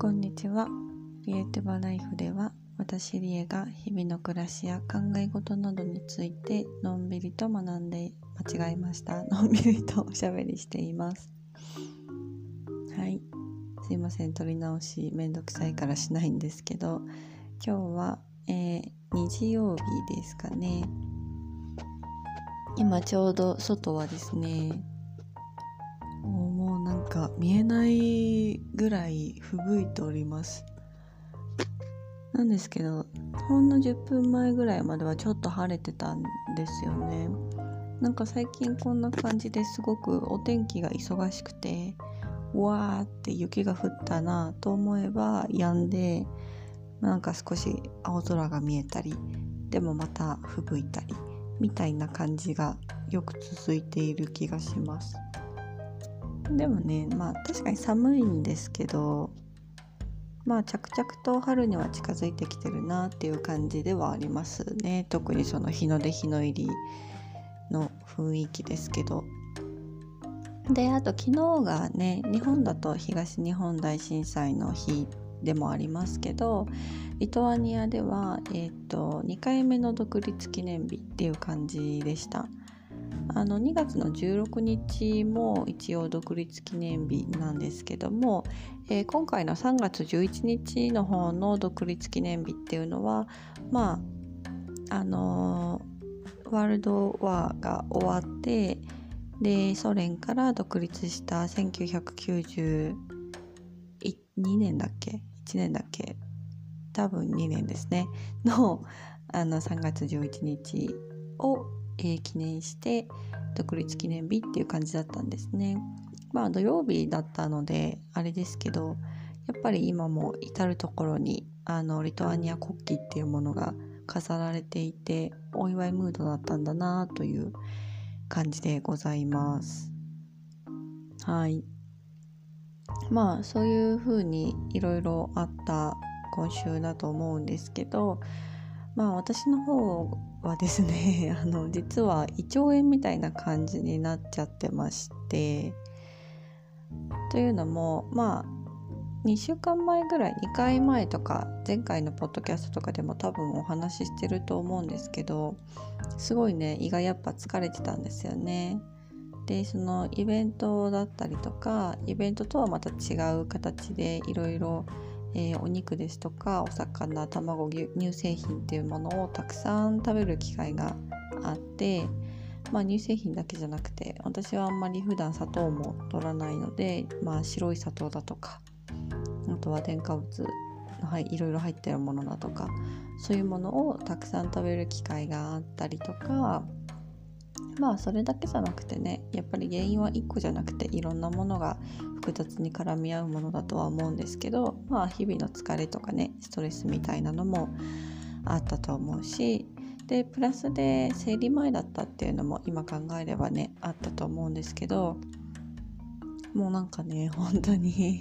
こんにちは。クリエイティブライフでは、私リエが日々の暮らしや考え事などについてのんびりと学んで、のんびりとおしゃべりしています。はい、すいません、撮り直しめんどくさいからしないんですけど、今日は、日曜日ですかね。今ちょうど外はですね、もうなんか見えないぐらい吹雪いております。なんですけど、ほんの10分前ぐらいまではちょっと晴れてたんですよね。なんか最近こんな感じで、すごくお天気が忙しくて、わーって雪が降ったなと思えば止んで、なんか少し青空が見えたり、でもまた吹雪いたりみたいな感じがよく続いている気がします。でもね、まあ確かに寒いんですけど、まあ着々と春には近づいてきてるなっていう感じではありますね。特にその日の出日の入りの雰囲気ですけど。で、あと昨日がね、日本だと東日本大震災の日でもありますけど、リトアニアでは、2回目の独立記念日っていう感じでした。2月の16日も一応独立記念日なんですけども、今回の3月11日の方の独立記念日っていうのは、まあワールドワーが終わって、でソ連から独立した1992年だっけ1年だっけ多分2年ですねの、3月11日を記念して独立記念日っていう感じだったんですね。まあ土曜日だったのであれですけど、やっぱり今も至るところにリトアニア国旗っていうものが飾られていて、お祝いムードだったんだなという感じでございます。はい、まあそういう風にいろいろあった今週だと思うんですけど、まあ私の方はですね、実は胃腸炎みたいな感じになっちゃってまして、というのも、まあ2週間前ぐらい、2回前とか前回のポッドキャストとかでも多分お話ししてると思うんですけど、すごいね、胃がやっぱ疲れてたんですよね。で、そのイベントだったりとか、イベントとはまた違う形でいろいろお肉ですとかお魚、卵、乳製品っていうものをたくさん食べる機会があって、まあ、乳製品だけじゃなくて、私はあんまり普段砂糖も取らないので、まあ、白い砂糖だとか、あとは添加物のいろいろ入ってるものだとか、そういうものをたくさん食べる機会があったりとか、まあそれだけじゃなくてね、やっぱり原因は1個じゃなくて、いろんなものが複雑に絡み合うものだとは思うんですけど、まあ日々の疲れとかね、ストレスみたいなのもあったと思うし、でプラスで生理前だったっていうのも今考えればね、あったと思うんですけど、もうなんかね、本当に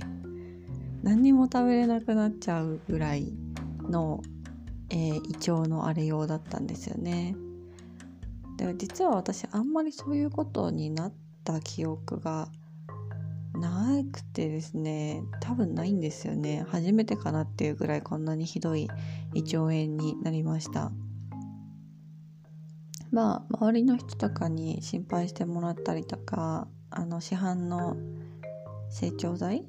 何にも食べれなくなっちゃうぐらいの、胃腸の荒れようだったんですよね。で実は私あんまりそういうことになった記憶がなくてですね、多分ないんですよね。初めてかなっていうぐらい、こんなにひどい胃腸炎になりました。まあ周りの人とかに心配してもらったりとか、市販の整腸剤、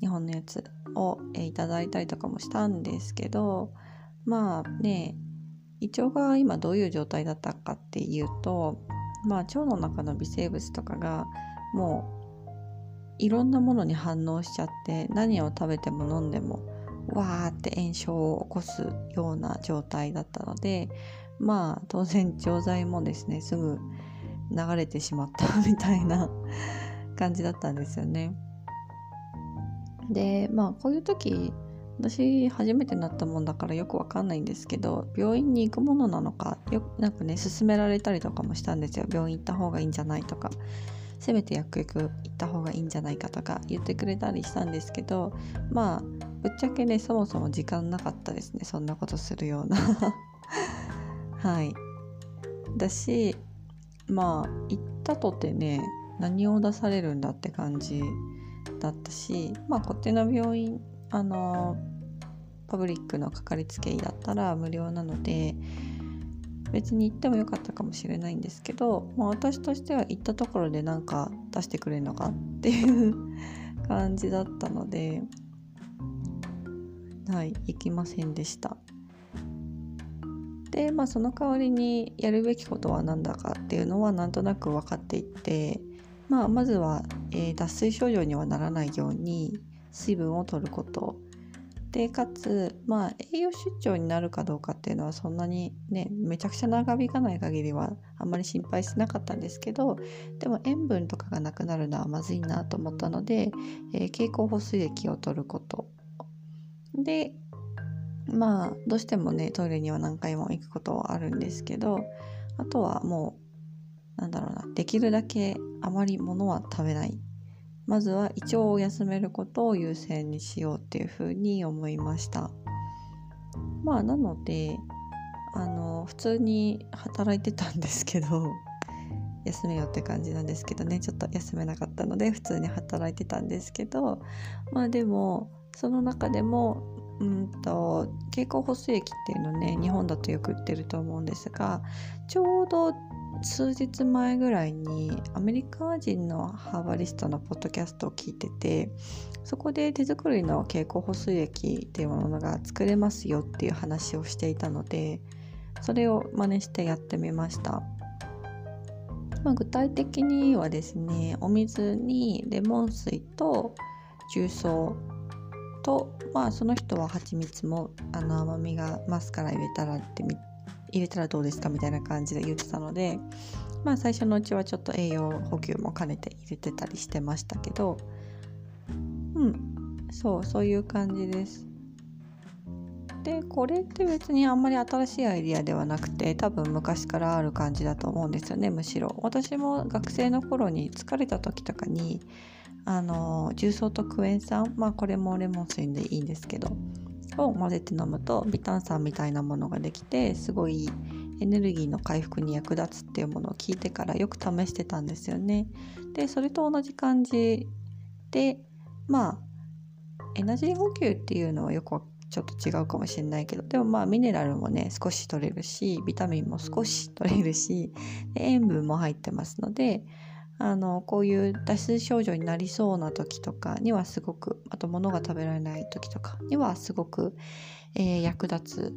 日本のやつをいただいたりとかもしたんですけど、まあね、胃腸が今どういう状態だったかっていうと、まあ、腸の中の微生物とかがもういろんなものに反応しちゃって、何を食べても飲んでもわーって炎症を起こすような状態だったので、まあ当然錠剤もですね、すぐ流れてしまったみたいな感じだったんですよね。でまあこういう時、私初めてなったもんだからよくわかんないんですけど、病院に行くものなのか、なんかね、勧められたりとかもしたんですよ。病院行った方がいいんじゃないとか、せめて薬局行った方がいいんじゃないかとか言ってくれたりしたんですけど、まあぶっちゃけね、そもそも時間なかったですね、そんなことするようなはい、だし、まあ行ったとてね、何を出されるんだって感じだったし、まあこっちの病院パブリックのかかりつけ医だったら無料なので別に行ってもよかったかもしれないんですけど、まあ、私としては行ったところでなんか出してくれるのかっていう感じだったので、はい、行きませんでした。で、まあ、その代わりにやるべきことは何だかっていうのはなんとなく分かっていて、まあ、まずは、脱水症状にはならないように水分を取ることで、かつ、まあ、栄養失調になるかどうかっていうのはそんなにねめちゃくちゃ長引かない限りはあんまり心配しなかったんですけど、でも塩分とかがなくなるのはまずいなと思ったので、経口補水液を取ることで、まあどうしてもねトイレには何回も行くことはあるんですけど、あとはもうなんだろうな、できるだけあまり物は食べない、まずは胃腸を休めることを優先にしようっていうふうに思いました。まあなので普通に働いてたんですけど、休めよって感じなんですけどね、ちょっと休めなかったので普通に働いてたんですけど、まあでもその中でも経口補水液っていうのね日本だとよく売ってると思うんですが、ちょうど数日前ぐらいにアメリカ人のハーバリストのポッドキャストを聞いてて、そこで手作りの経口補水液っていうものが作れますよっていう話をしていたので、それを真似してやってみました。まあ、具体的にはですね、お水にレモン水と重曹と、まあ、その人は蜂蜜も甘みが増すから入れたらどうですかみたいな感じで言ってたので、まあ、最初のうちはちょっと栄養補給も兼ねて入れてたりしてましたけど、そういう感じです。でこれって別にあんまり新しいアイディアではなくて、多分昔からある感じだと思うんですよね。むしろ私も学生の頃に疲れた時とかに重曹とクエン酸、まあ、これもレモン水でいいんですけどを混ぜて飲むと微炭酸みたいなものができて、すごいエネルギーの回復に役立つっていうものを聞いてからよく試してたんですよね。でそれと同じ感じで、まあエナジー補給っていうのはよくちょっと違うかもしれないけど、でもまあミネラルもね少し取れるし、ビタミンも少し取れるし、で塩分も入ってますので、こういう脱水症状になりそうな時とかにはすごく、あと物が食べられない時とかにはすごく、役立つ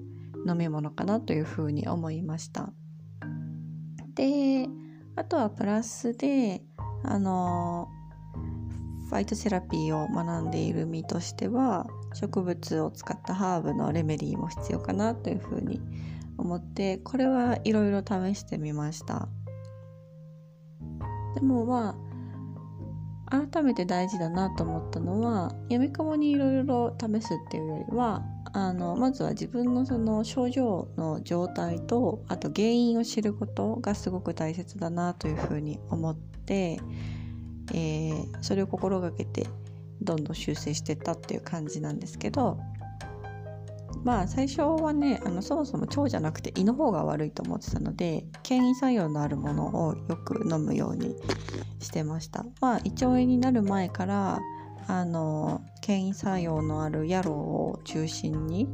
飲み物かなというふうに思いました。であとはプラスでファイトセラピーを学んでいる身としては、植物を使ったハーブのレメディも必要かなというふうに思って、これはいろいろ試してみました。でもまあ改めて大事だなと思ったのは、やみくもにいろいろ試すっていうよりは、まずは自分のその症状の状態と、あと原因を知ることがすごく大切だなというふうに思って、それを心がけてどんどん修正してったっていう感じなんですけど、まあ最初はねそもそも腸じゃなくて胃の方が悪いと思ってたので、牽引作用のあるものをよく飲むようにしてました。まあ胃腸炎になる前から牽引作用のある野郎を中心に、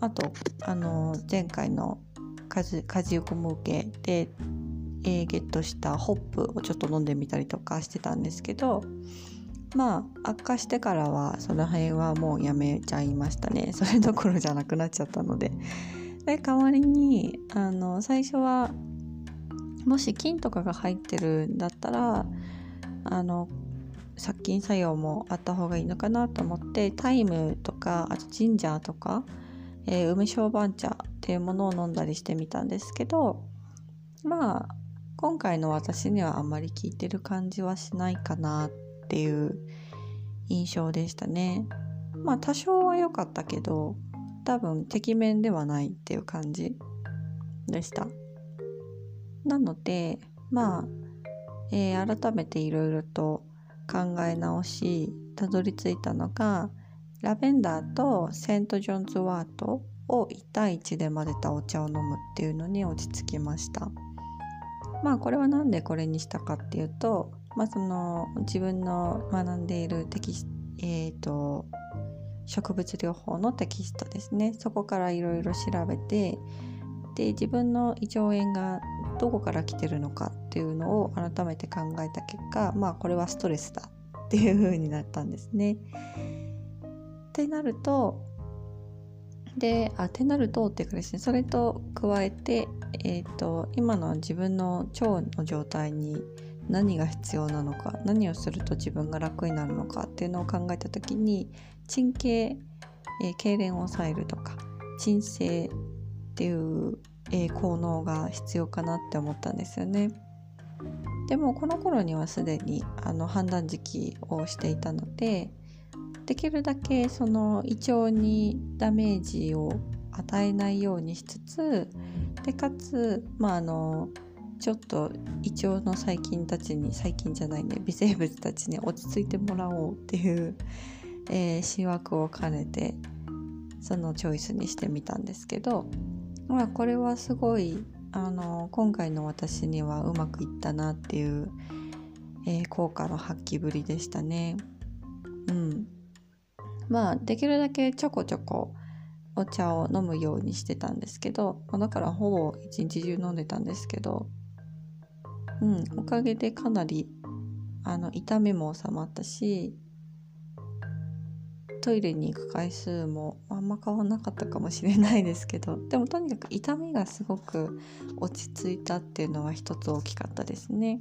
あと前回のカジユコムーケで、ゲットしたホップをちょっと飲んでみたりとかしてたんですけど、まあ悪化してからはその辺はもうやめちゃいましたね。それどころじゃなくなっちゃったので、で代わりに最初はもし菌とかが入ってるんだったら殺菌作用もあった方がいいのかなと思って、タイムとかあとジンジャーとか、梅小番茶っていうものを飲んだりしてみたんですけど、まあ今回の私にはあんまり効いてる感じはしないかなっていう印象でしたね。まあ多少は良かったけど、多分てきめんではないっていう感じでした。なのでまあ、改めていろいろと考え直し、たどり着いたのがラベンダーとセントジョンズワートを1対1で混ぜたお茶を飲むっていうのに落ち着きました。まあこれはなんでこれにしたかっていうと、まあ、自分の学んでいる植物療法のテキストですね。そこからいろいろ調べて、で自分の胃腸炎がどこから来てるのかっていうのを改めて考えた結果、これはストレスだっていう風になったんですね。ってなるとそれと加えて、今の自分の腸の状態に何が必要なのか、何をすると自分が楽になるのかっていうのを考えた時に、鎮痙、痙攣を抑えるとか鎮静っていう、効能が必要かなって思ったんですよね。でもこの頃にはすでに判断時期をしていたので、できるだけその胃腸にダメージを与えないようにしつつ、でかつちょっと胃腸の微生物たちに落ち着いてもらおうっていう、思惑を兼ねてそのチョイスにしてみたんですけど、これはすごい今回の私にはうまくいったなっていう、効果の発揮ぶりでしたね。できるだけちょこちょこお茶を飲むようにしてたんですけど、だからほぼ一日中飲んでたんですけど、おかげでかなり痛みも治まったし、トイレに行く回数もあんま変わんなかったかもしれないですけど、でもとにかく痛みがすごく落ち着いたっていうのは一つ大きかったですね。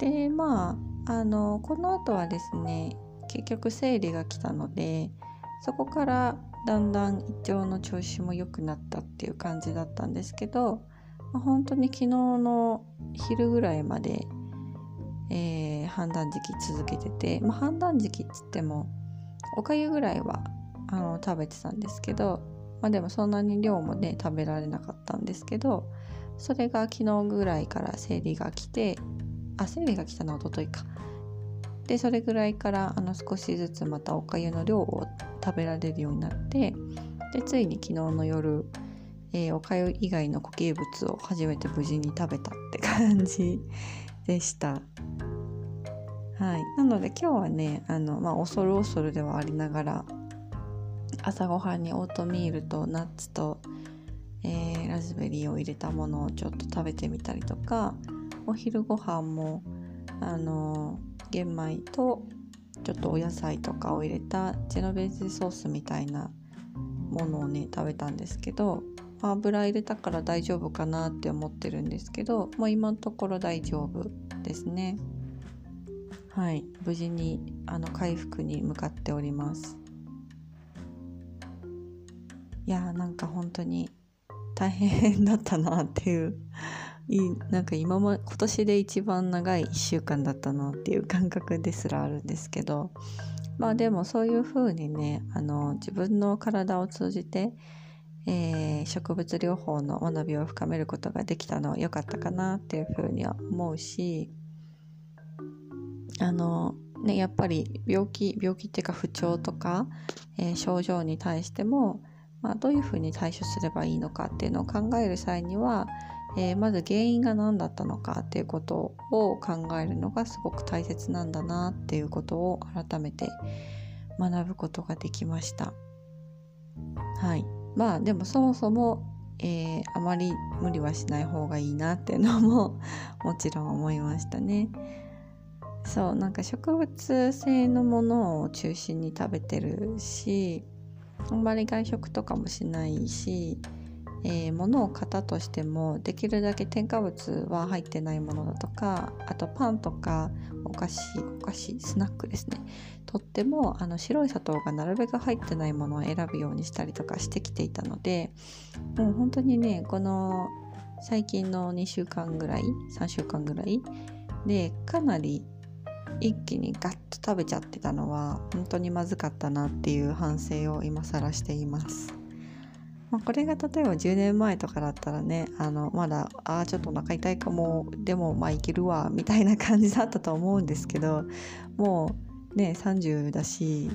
でこの後はですね、結局生理が来たので、そこからだんだん胃腸の調子も良くなったっていう感じだったんですけど、本当に昨日の昼ぐらいまで、判断時期続けてて、判断時期っつってもおかゆぐらいは食べてたんですけど、でもそんなに量もね食べられなかったんですけど、それが昨日ぐらいから生理が来て、生理が来たのは一昨日か。でそれぐらいから少しずつまたおかゆの量を食べられるようになって、でついに昨日の夜、おかゆ以外の固形物を初めて無事に食べたって感じでした。なので今日はね、恐るではありながら、朝ごはんにオートミールとナッツと、ラズベリーを入れたものをちょっと食べてみたりとか、お昼ご飯も玄米とちょっとお野菜とかを入れたジェノベーゼソースみたいなものをね食べたんですけど、油入れたから大丈夫かなって思ってるんですけど、今のところ大丈夫ですね。無事に回復に向かっております。本当に大変だったなっていう今年で一番長い1週間だったなっていう感覚ですらあるんですけど、でもそういう風にね、自分の体を通じて、植物療法の学びを深めることができたのは良かったかなっていう風には思うし、やっぱり病気っていうか不調とか、症状に対しても、どういう風に対処すればいいのかっていうのを考える際には、まず原因が何だったのかっていうことを考えるのがすごく大切なんだなっていうことを改めて学ぶことができました。でもそもそも、あまり無理はしない方がいいなっていうのももちろん思いましたね。植物性のものを中心に食べてるし、あんまり外食とかもしないし、物を買ったとしてもできるだけ添加物は入ってないものだとか、あとパンとかお菓子スナックですね、とっても白い砂糖がなるべく入ってないものを選ぶようにしたりとかしてきていたので、もう本当にね、この最近の2週間ぐらい3週間ぐらいでかなり一気にガッと食べちゃってたのは本当にまずかったなっていう反省を今更しています。これが例えば10年前とかだったらね、まだちょっとお腹痛いかも、でもいけるわみたいな感じだったと思うんですけど、もうね30だし、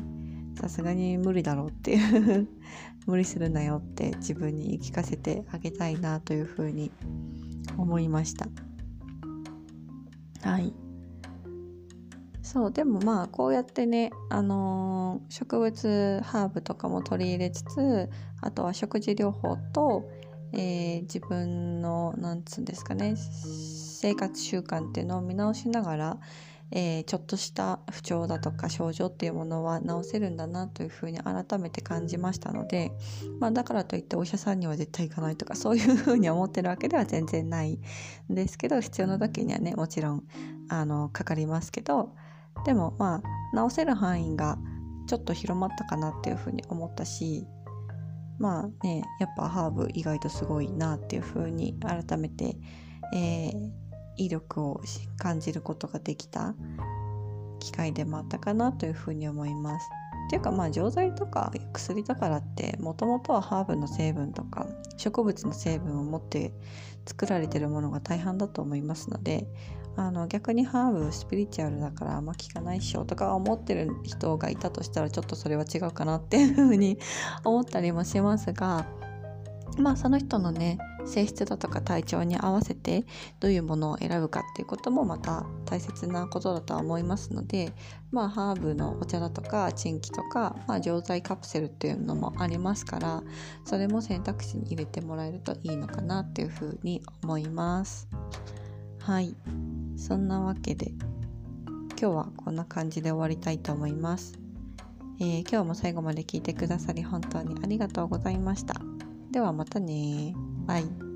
さすがに無理だろうっていう無理するなよって自分に言い聞かせてあげたいなというふうに思いました。そう、でもまあこうやってね、植物ハーブとかも取り入れつつ、あとは食事療法と、自分のなんつうんですかね、生活習慣っていうのを見直しながら、ちょっとした不調だとか症状っていうものは治せるんだなというふうに改めて感じましたので、まあ、だからといってお医者さんには絶対行かないとかそういうふうに思ってるわけでは全然ないんですけど、必要な時にはね、もちろんかかりますけど、でもまあ治せる範囲がちょっと広まったかなっていうふうに思ったし、まあね、やっぱハーブ意外とすごいなっていうふうに改めて、威力を感じることができた機会でもあったかなというふうに思います。っていうかまあ錠剤とか薬とかだってもともとはハーブの成分とか植物の成分を持って作られてるものが大半だと思いますので、逆にハーブスピリチュアルだからあんま効かないっしょとか思ってる人がいたとしたらちょっとそれは違うかなっていうふうに思ったりもしますが、まあその人のね、性質だとか体調に合わせてどういうものを選ぶかっていうこともまた大切なことだとは思いますので、まあハーブのお茶だとか珍気とか、まあ、錠剤カプセルっていうのもありますから、それも選択肢に入れてもらえるといいのかなっていうふうに思います。はい、そんなわけで今日はこんな感じで終わりたいと思います。今日も最後まで聞いてくださり本当にありがとうございました。ではまたね。バイ。